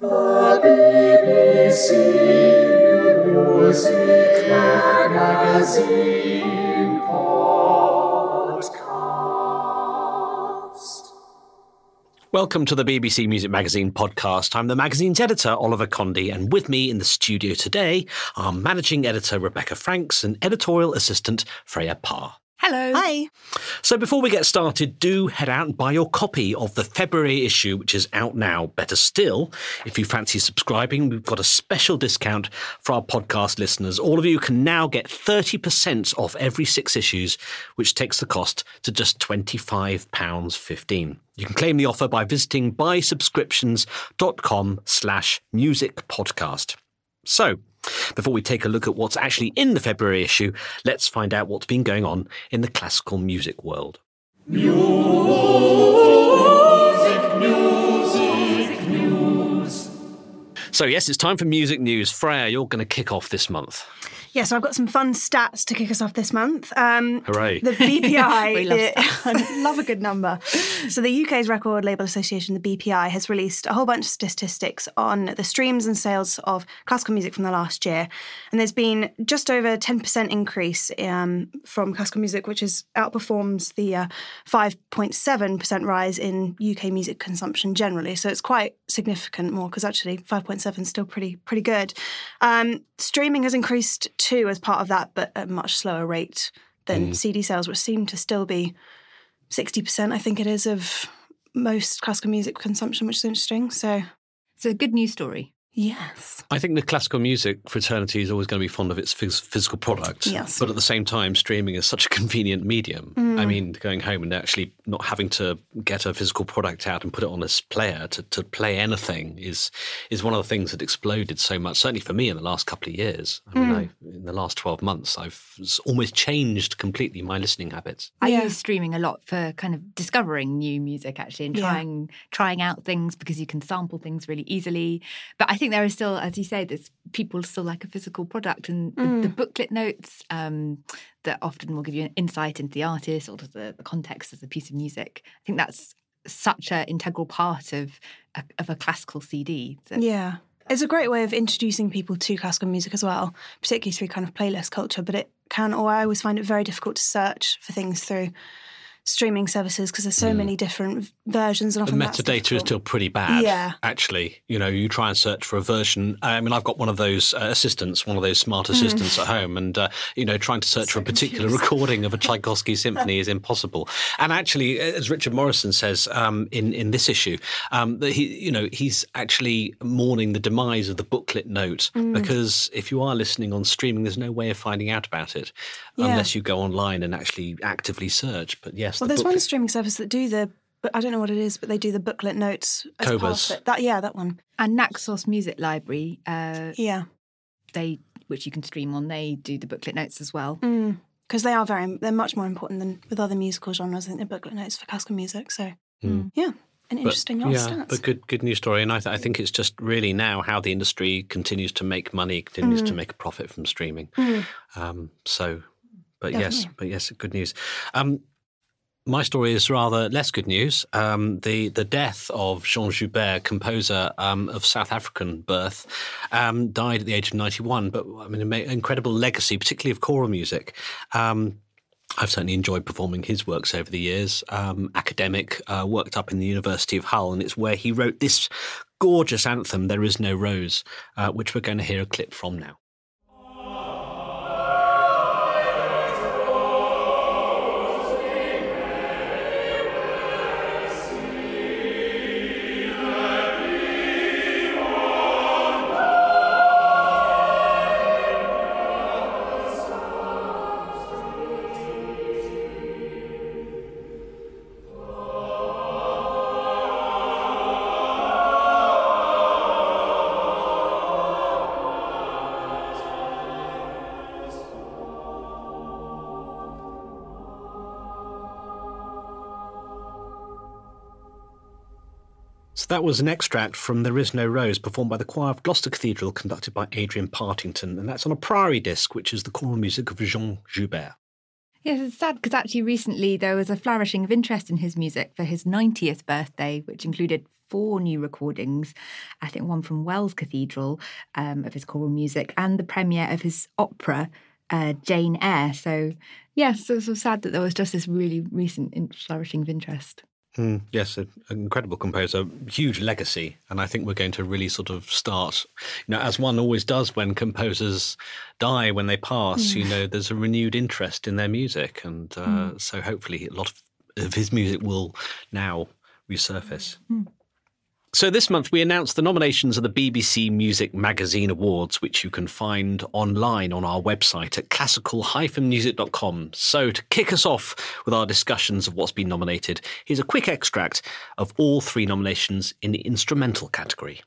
The BBC Music Magazine Podcast. Welcome to the BBC Music Magazine Podcast. I'm the magazine's editor, Oliver Condy, and with me in the studio today are managing editor Rebecca Franks and editorial assistant Freya Parr. Hello. Hi. So before we get started, do head out and buy your copy of the February issue, which is out now. Better still, if you fancy subscribing, we've got a special discount for our podcast listeners. All of you can now get 30% off every 6 issues, which takes the cost to just £25.15. You can claim the offer by visiting buysubscriptions.com/musicpodcast. So, before we take a look at what's actually in the February issue, let's find out what's been going on in the classical music world. Music news. So yes, it's time for music news. Freya, you're going to kick off this month. Yeah, so I've got some fun stats to kick us off this month. Hooray. The BPI. I love a good number. So the UK's Record Label Association, the BPI, has released a whole bunch of statistics on the streams and sales of classical music from the last year. And there's been just over a 10% increase from classical music, which is outperforms the 5.7% rise in UK music consumption generally. So it's quite significant more, because actually 5.7 is still pretty good. Streaming has increased too as part of that, but at a much slower rate than CD sales, which seem to still be 60%, I think it is, of most classical music consumption, which is interesting. So it's a good news story. Yes. I think the classical music fraternity is always going to be fond of its physical product. Yes. But at the same time, streaming is such a convenient medium. I mean, going home and actually not having to get a physical product out and put it on a player to play anything is one of the things that exploded so much, certainly for me in the last couple of years. I mean, in the last 12 months, I've almost changed completely my listening habits. I use streaming a lot for kind of discovering new music, actually, and trying out things, because you can sample things really easily. But I think there is still, as you say, there's people still like a physical product, and the booklet notes that often will give you an insight into the artist or to the context of the piece of music. I think that's such an integral part of a classical CD. Yeah. It's a great way of introducing people to classical music as well, particularly through kind of playlist culture, but it can, or I always find it very difficult to search for things through streaming services, because there's so many different versions, and often the metadata is still pretty bad. Yeah, actually, you know, you try and search for a version. I mean, I've got one of those smart assistants at home, and you know, trying to search for a particular recording of a Tchaikovsky symphony is impossible. And actually, as Richard Morrison says in this issue, that he's actually mourning the demise of the booklet note, because if you are listening on streaming, there's no way of finding out about it unless you go online and actually actively search. But yes. Well, there's one streaming service that do but I don't know what it is, but they do the booklet notes as part of it. That one. And Naxos Music Library, which you can stream on, they do the booklet notes as well. Because they're much more important than with other musical genres. I think the booklet notes for classical music. So an interesting stats. But good news story. And I think it's just really now how the industry continues to make money, continues to make a profit from streaming. Yes, good news. My story is rather less good news. The death of Jean Joubert, composer of South African birth, died at the age of 91. But I mean, an incredible legacy, particularly of choral music. I've certainly enjoyed performing his works over the years. Academic, worked up in the University of Hull, and it's where he wrote this gorgeous anthem, There Is No Rose, which we're going to hear a clip from now. That was an extract from There Is No Rose, performed by the choir of Gloucester Cathedral, conducted by Adrian Partington, and that's on a Priory disc, which is the choral music of Jean Joubert. Yes, it's sad because actually recently there was a flourishing of interest in his music for his 90th birthday, which included 4 new recordings, I think one from Wells Cathedral of his choral music, and the premiere of his opera, Jane Eyre. So, yes, it was so sad that there was just this really recent flourishing of interest. Yes, an incredible composer, huge legacy. And I think we're going to really sort of start, you know, as one always does when composers die, when they pass, you know, there's a renewed interest in their music. And so hopefully a lot of his music will now resurface. So this month we announced the nominations of the BBC Music Magazine Awards, which you can find online on our website at classical-music.com. So to kick us off with our discussions of what's been nominated, here's a quick extract of all 3 nominations in the instrumental category.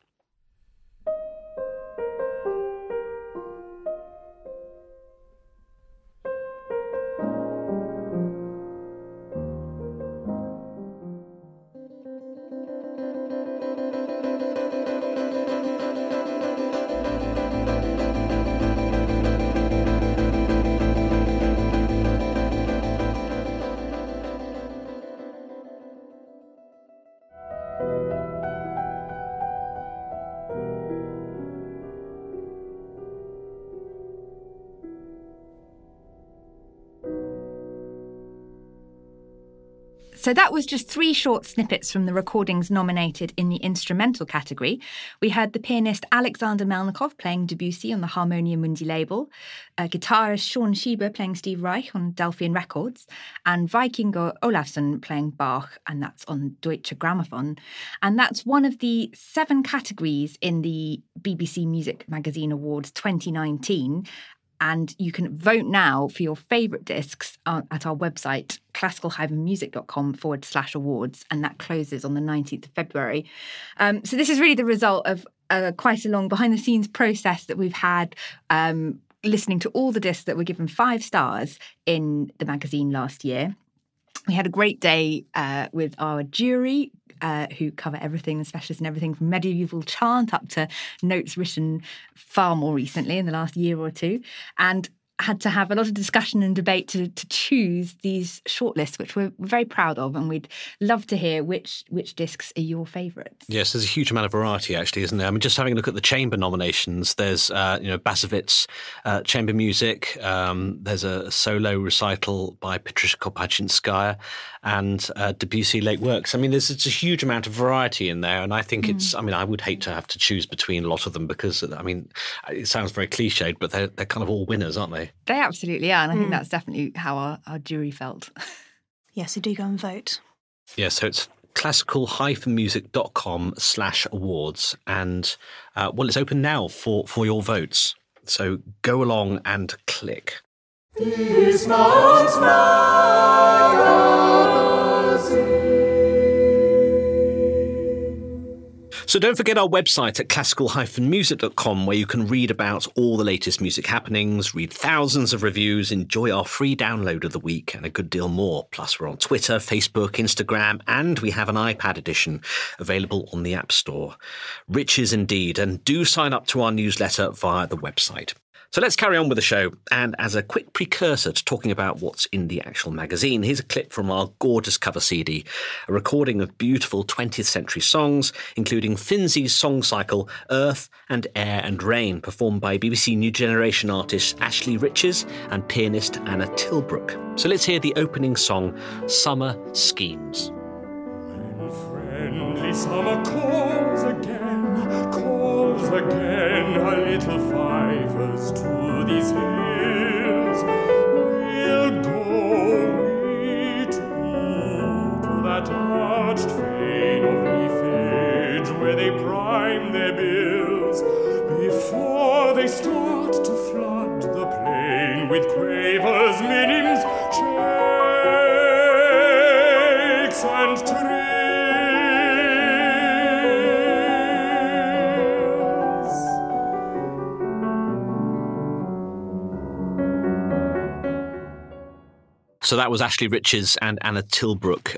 So that was just 3 short snippets from the recordings nominated in the instrumental category. We heard the pianist Alexander Melnikov playing Debussy on the Harmonia Mundi label, guitarist Sean Schieber playing Steve Reich on Delphian Records, and Vikingur Olafsson playing Bach, and that's on Deutsche Grammophon. And that's one of the 7 categories in the BBC Music Magazine Awards 2019. And you can vote now for your favourite discs at our website, classical-music.com/awards. And that closes on the 19th of February. So this is really the result of quite a long behind-the-scenes process that we've had, listening to all the discs that were given 5 stars in the magazine last year. We had a great day with our jury, who cover everything, the specialists in everything from medieval chant up to notes written far more recently in the last year or two, and had to have a lot of discussion and debate to choose these shortlists, which we're very proud of, and we'd love to hear which discs are your favourites. Yes, there's a huge amount of variety, actually, isn't there? I mean, just having a look at the chamber nominations, there's, Basovitz chamber music, there's a solo recital by Patricia Kopachinskaya, and Debussy Late Works. I mean, it's a huge amount of variety in there, and I think it's, I mean, I would hate to have to choose between a lot of them because, I mean, it sounds very cliched, but they're kind of all winners, aren't they? They absolutely are, and I think that's definitely how our jury felt. Yeah, so do go and vote. Yeah, so it's classical-music.com/awards, and, well, it's open now for your votes. So go along and click. These months So don't forget our website at classical-music.com, where you can read about all the latest music happenings, read thousands of reviews, enjoy our free download of the week, and a good deal more. Plus, we're on Twitter, Facebook, Instagram, and we have an iPad edition available on the App Store. Riches indeed, and do sign up to our newsletter via the website. So let's carry on with the show. And as a quick precursor to talking about what's in the actual magazine, here's a clip from our gorgeous cover CD, a recording of beautiful 20th century songs, including Finzi's song cycle, Earth and Air and Rain, performed by BBC New Generation artist Ashley Riches and pianist Anna Tilbrook. So let's hear the opening song, Summer Schemes. When friendly summer calls again, calls again our little fifers to these hills. We'll go, we too, to that arched fane of leafage where they prime their bills before they start to flood the plain with quavers, minims, shakes, and trills. So that was Ashley Riches and Anna Tilbrook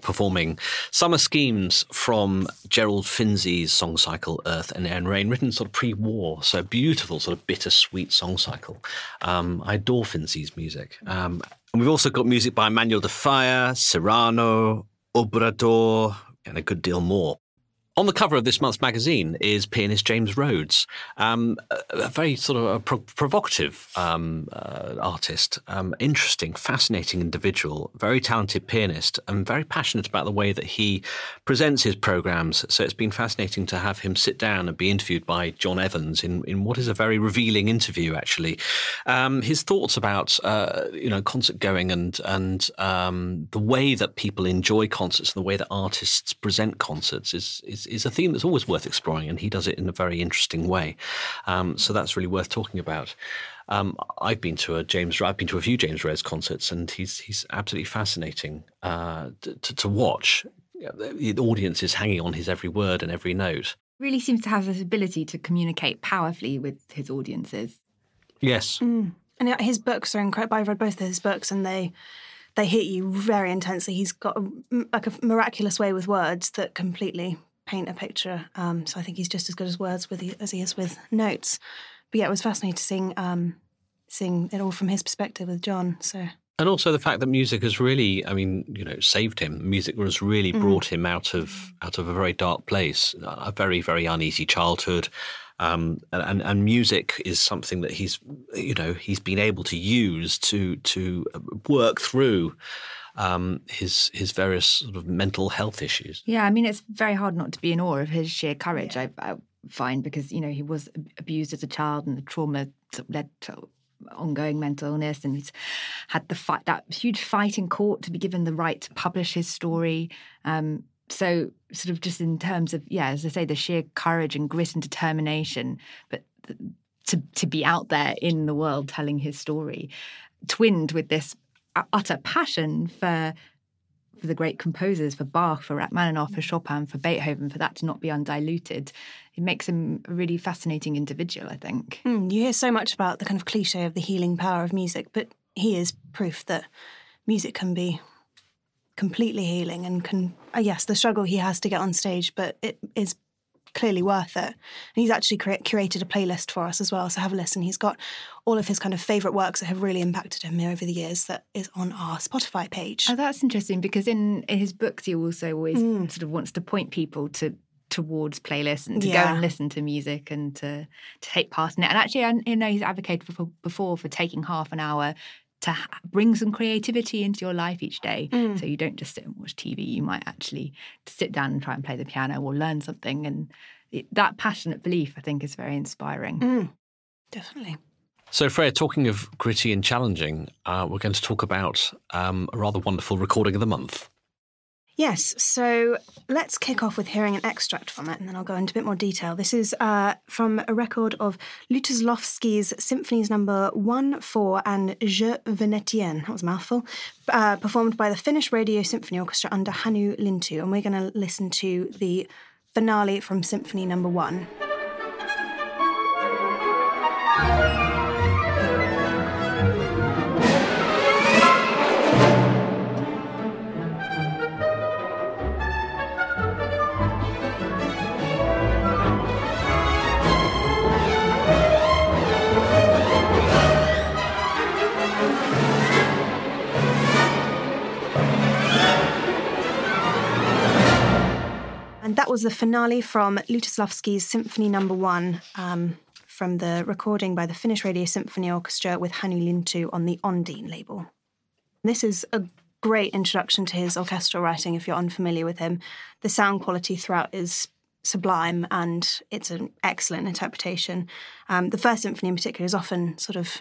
performing Summer Schemes from Gerald Finzi's song cycle Earth and Air and Rain, written sort of pre-war, so beautiful sort of bittersweet song cycle. I adore Finzi's music. And we've also got music by Manuel de Falla, Serrano, Obrador, and a good deal more. On the cover of this month's magazine is pianist James Rhodes, a very sort of a provocative artist, interesting, fascinating individual, very talented pianist, and very passionate about the way that he presents his programmes. So it's been fascinating to have him sit down and be interviewed by John Evans in what is a very revealing interview, actually. His thoughts about concert going and the way that people enjoy concerts and the way that artists present concerts is a theme that's always worth exploring, and he does it in a very interesting way. So that's really worth talking about. I've been to a few James Rhodes concerts, and he's absolutely fascinating to watch. The audience is hanging on his every word and every note. Really seems to have this ability to communicate powerfully with his audiences. Yes. Mm. And his books are incredible. I've read both of his books, and they hit you very intensely. He's got a miraculous way with words that completely paint a picture. So I think he's just as good as words as he is with notes. But yeah, it was fascinating to sing it all from his perspective with John. So. And also the fact that music has really, saved him. Music has really brought him out of a very dark place, a very, very uneasy childhood. And music is something that he's been able to use to work through his various sort of mental health issues. Yeah, it's very hard not to be in awe of his sheer courage. Yeah. I find, because he was abused as a child, and the trauma sort of led to ongoing mental illness, and he's had that huge fight in court to be given the right to publish his story. So sort of just in terms of, as I say, the sheer courage and grit and determination, but to be out there in the world telling his story, twinned with this utter passion for the great composers, for Bach, for Rachmaninoff, for Chopin, for Beethoven, for that to not be undiluted. It makes him a really fascinating individual, I think. You hear so much about the kind of cliche of the healing power of music, but he is proof that music can be completely healing, and can, the struggle he has to get on stage, but it is clearly worth it. And he's actually curated a playlist for us as well, so have a listen. He's got all of his kind of favourite works that have really impacted him over the years, that is on our Spotify page. Oh, that's interesting, because in his books he also always sort of wants to point people towards playlists, and to go and listen to music, and to take part in it. And actually, he's advocated for taking half an hour to bring some creativity into your life each day. So you don't just sit and watch TV, you might actually sit down and try and play the piano or learn something. And that passionate belief, I think, is very inspiring. Definitely. So, Freya, talking of gritty and challenging, we're going to talk about a rather wonderful recording of the month. Yes, so let's kick off with hearing an extract from it, and then I'll go into a bit more detail. This is from a record of Lutoslawski's Symphonies No. 1, 4 and Je Venetienne, that was a mouthful, performed by the Finnish Radio Symphony Orchestra under Hannu Lintu, and we're going to listen to the finale from Symphony No. 1. That was the finale from Lutoslawski's Symphony No. 1 from the recording by the Finnish Radio Symphony Orchestra with Hannu Lintu on the Ondine label. This is a great introduction to his orchestral writing if you're unfamiliar with him. The sound quality throughout is sublime, and it's an excellent interpretation. The First Symphony in particular is often sort of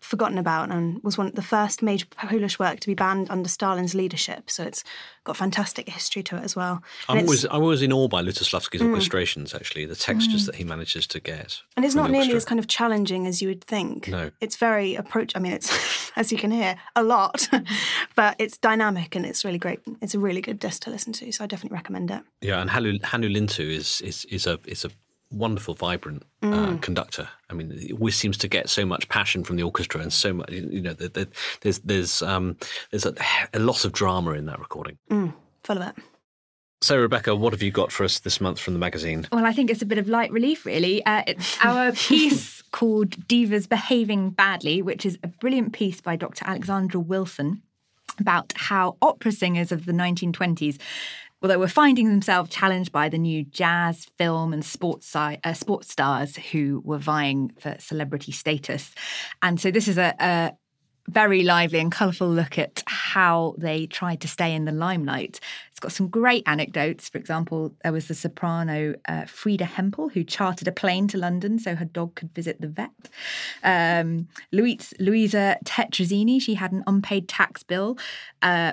forgotten about and was one of the first major Polish work to be banned under Stalin's leadership. So it's got fantastic history to it as well. And I'm always in awe by Lutoslawski's orchestrations, actually, the textures that he manages to get. And it's not nearly as kind of challenging as you would think. No. It's very approach. I mean, it's, as you can hear, a lot, but it's dynamic and it's really great. It's a really good disc to listen to, so I definitely recommend it. Yeah, and Hannu Lintu is a wonderful, vibrant conductor. I mean, it always seems to get so much passion from the orchestra and so much, you know, there's a lot of drama in that recording. Full of it. So, Rebecca, what have you got for us this month from the magazine? Well, I think it's a bit of light relief, really. It's our piece called Divas Behaving Badly, which is a brilliant piece by Dr. Alexandra Wilson about how opera singers of the 1920s, although we're finding themselves challenged by the new jazz, film and sports stars who were vying for celebrity status. And so this is a very lively and colourful look at how they tried to stay in the limelight. It's got some great anecdotes. For example, there was the soprano Frida Hempel, who chartered a plane to London so her dog could visit the vet. Luisa Tetrazzini, she had an unpaid tax bill,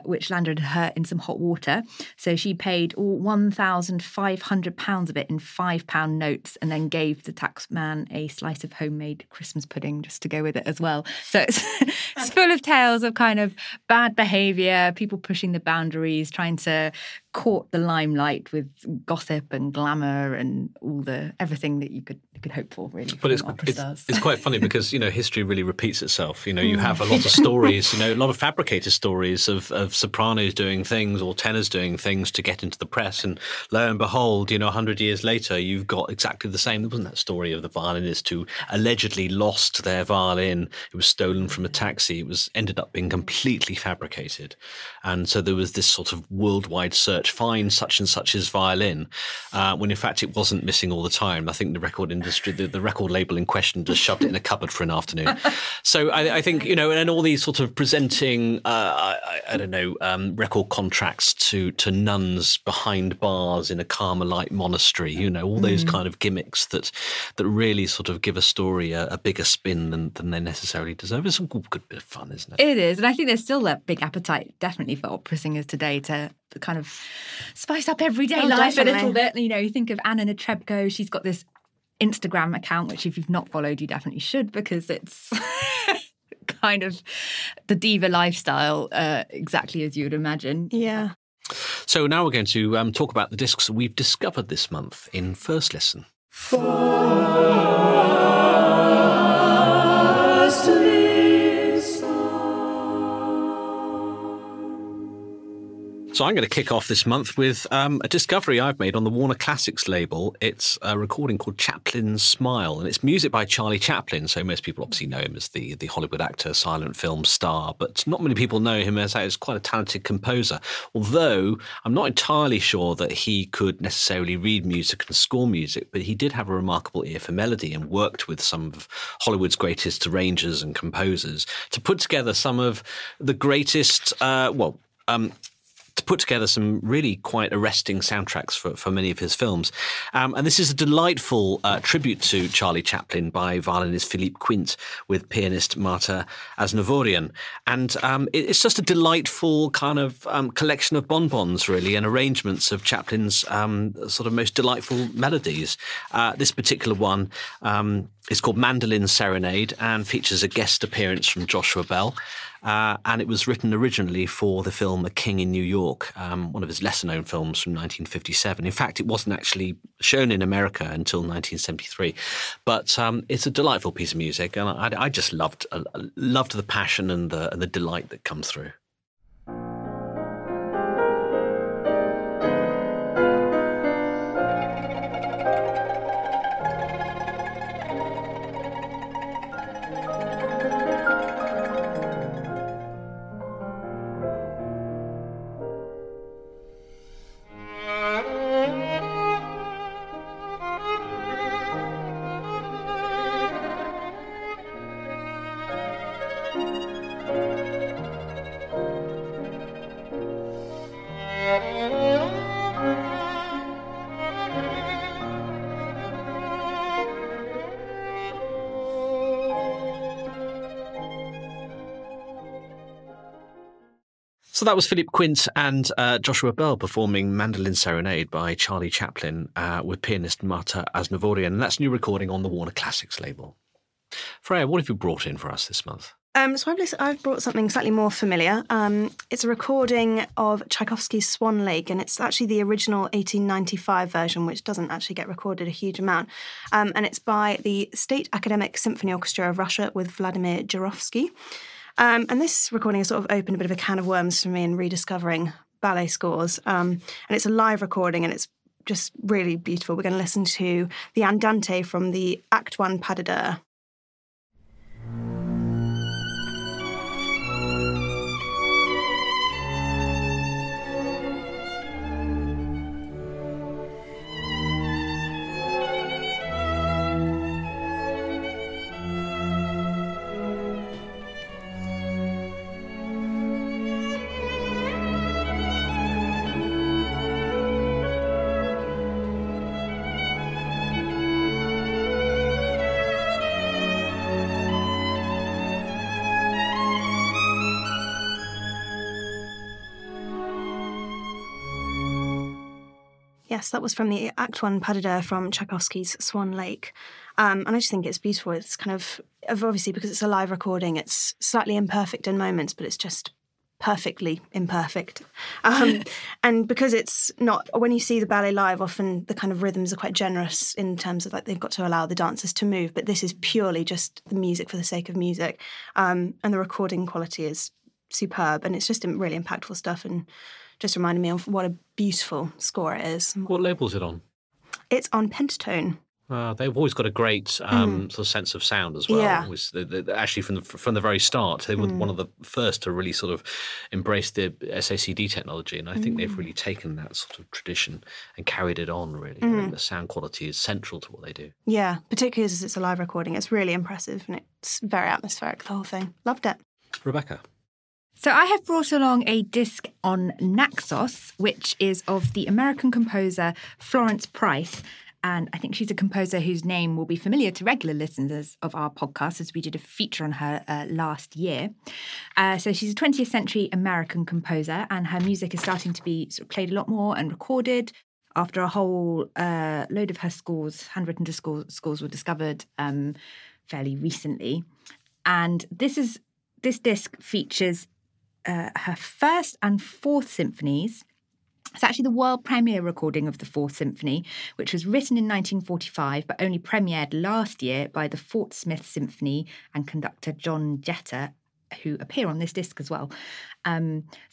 which landed her in some hot water. So she paid all £1,500 of it in £5 notes and then gave the tax man a slice of homemade Christmas pudding just to go with it as well. So it's full of tales of kind of bad behaviour, people pushing the boundaries, trying to caught the limelight with gossip and glamour and all the everything that you could hope for, really. But it's quite funny because, you know, history really repeats itself. You know, you have a lot of stories, you know, a lot of fabricated stories of sopranos doing things or tenors doing things to get into the press, and lo and behold, you know, 100 years later, you've got exactly the same. There wasn't that story of the violinist who allegedly lost their violin. It was stolen from a taxi. It was ended up being completely fabricated, and so there was this sort of worldwide search. Find such and such's violin, when in fact it wasn't missing all the time. I think the record industry, the record label in question, just shoved it in a cupboard for an afternoon. So I think, you know, and all these sort of presenting, record contracts to nuns behind bars in a Carmelite monastery, you know, all those kind of gimmicks that really sort of give a story a bigger spin than they necessarily deserve. It's a good bit of fun, isn't it? It is, and I think there's still that big appetite, definitely, for opera singers today to kind of spice up everyday life a little bit. You know, you think of Anna Netrebko. She's got this Instagram account, which if you've not followed, you definitely should, because it's kind of the diva lifestyle, exactly as you would imagine. Yeah. So now we're going to talk about the discs we've discovered this month in First Listen. So I'm going to kick off this month with a discovery I've made on the Warner Classics label. It's a recording called Chaplin's Smile, and it's music by Charlie Chaplin. So most people obviously know him as the Hollywood actor, silent film star, but not many people know him as quite a talented composer, although I'm not entirely sure that he could necessarily read music and score music, but he did have a remarkable ear for melody and worked with some of Hollywood's greatest arrangers and composers to put together some of the greatest, to put together some really quite arresting soundtracks for many of his films. And this is a delightful tribute to Charlie Chaplin by violinist Philippe Quint with pianist Marta Asnavorian. And it's just a delightful kind of collection of bonbons, really, and arrangements of Chaplin's sort of most delightful melodies. This particular one is called Mandolin Serenade and features a guest appearance from Joshua Bell. And it was written originally for the film A King in New York, one of his lesser-known films from 1957. In fact, it wasn't actually shown in America until 1973. But it's a delightful piece of music, and I just loved the passion and the delight that comes through. So that was Philip Quint and Joshua Bell performing Mandolin Serenade by Charlie Chaplin with pianist Marta Asnavorian. And that's new recording on the Warner Classics label. Freya, what have you brought in for us this month? So I've brought something slightly more familiar. It's a recording of Tchaikovsky's Swan Lake, and it's actually the original 1895 version, which doesn't actually get recorded a huge amount. And it's by the State Academic Symphony Orchestra of Russia with Vladimir Jurovsky. And this recording has sort of opened a bit of a can of worms for me in rediscovering ballet scores. And it's a live recording, and it's just really beautiful. We're going to listen to the Andante from the Act One Pas de Deux. Yes, that was from the Act One Pas de Deux from Tchaikovsky's Swan Lake. And I just think it's beautiful. It's kind of, obviously, because it's a live recording, it's slightly imperfect in moments, but it's just perfectly imperfect. And because it's not, when you see the ballet live, often the kind of rhythms are quite generous in terms of like they've got to allow the dancers to move, but this is purely just the music for the sake of music. And the recording quality is superb, and it's just really impactful stuff, and just reminded me of what a beautiful score it is. What label is it on? It's on Pentatone. They've always got a great sort of sense of sound as well. Yeah. Which actually, from the very start, they were one of the first to really sort of embrace the SACD technology, and I think they've really taken that sort of tradition and carried it on, really. I mean, the sound quality is central to what they do. Yeah, particularly as it's a live recording. It's really impressive, and it's very atmospheric, the whole thing. Loved it. Rebecca? So I have brought along a disc on Naxos, which is of the American composer Florence Price. And I think she's a composer whose name will be familiar to regular listeners of our podcast, as we did a feature on her last year. So she's a 20th century American composer, and her music is starting to be sort of played a lot more and recorded after a whole load of her scores, handwritten scores, were discovered fairly recently. And this disc features her first and fourth symphonies. It's actually the world premiere recording of the Fourth Symphony, which was written in 1945 but only premiered last year by the Fort Smith Symphony and conductor John Jetta, who appear on this disc as well. So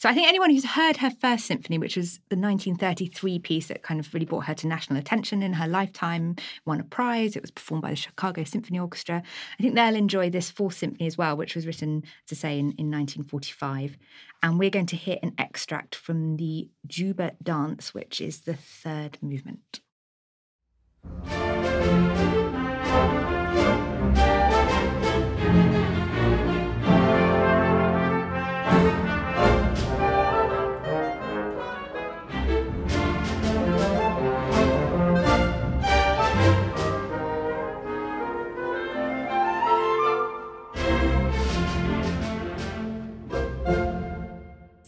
I think anyone who's heard her first symphony, which was the 1933 piece that kind of really brought her to national attention in her lifetime, won a prize. It was performed by the Chicago Symphony Orchestra. I think they'll enjoy this Fourth Symphony as well, which was written, to say, in 1945. And we're going to hear an extract from the Joubert Dance, which is the third movement.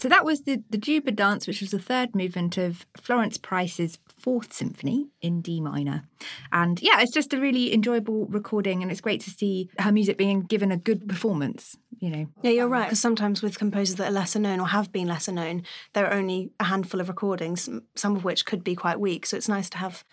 So that was the Joubert Dance, which was the third movement of Florence Price's Fourth Symphony in D minor. And yeah, it's just a really enjoyable recording, and it's great to see her music being given a good performance, you know. Yeah, you're right. Because sometimes with composers that are lesser known or have been lesser known, there are only a handful of recordings, some of which could be quite weak. So it's nice to have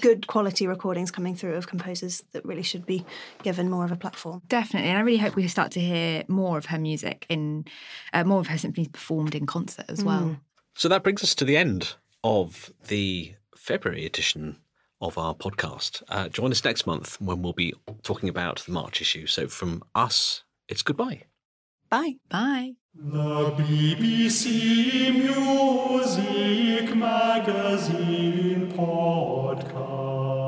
good quality recordings coming through of composers that really should be given more of a platform. Definitely. And I really hope we start to hear more of her music, more of her symphonies performed in concert as well. So that brings us to the end of the February edition of our podcast. Join us next month when we'll be talking about the March issue. So from us, it's goodbye. Bye. Bye. The BBC Music Magazine Podcast.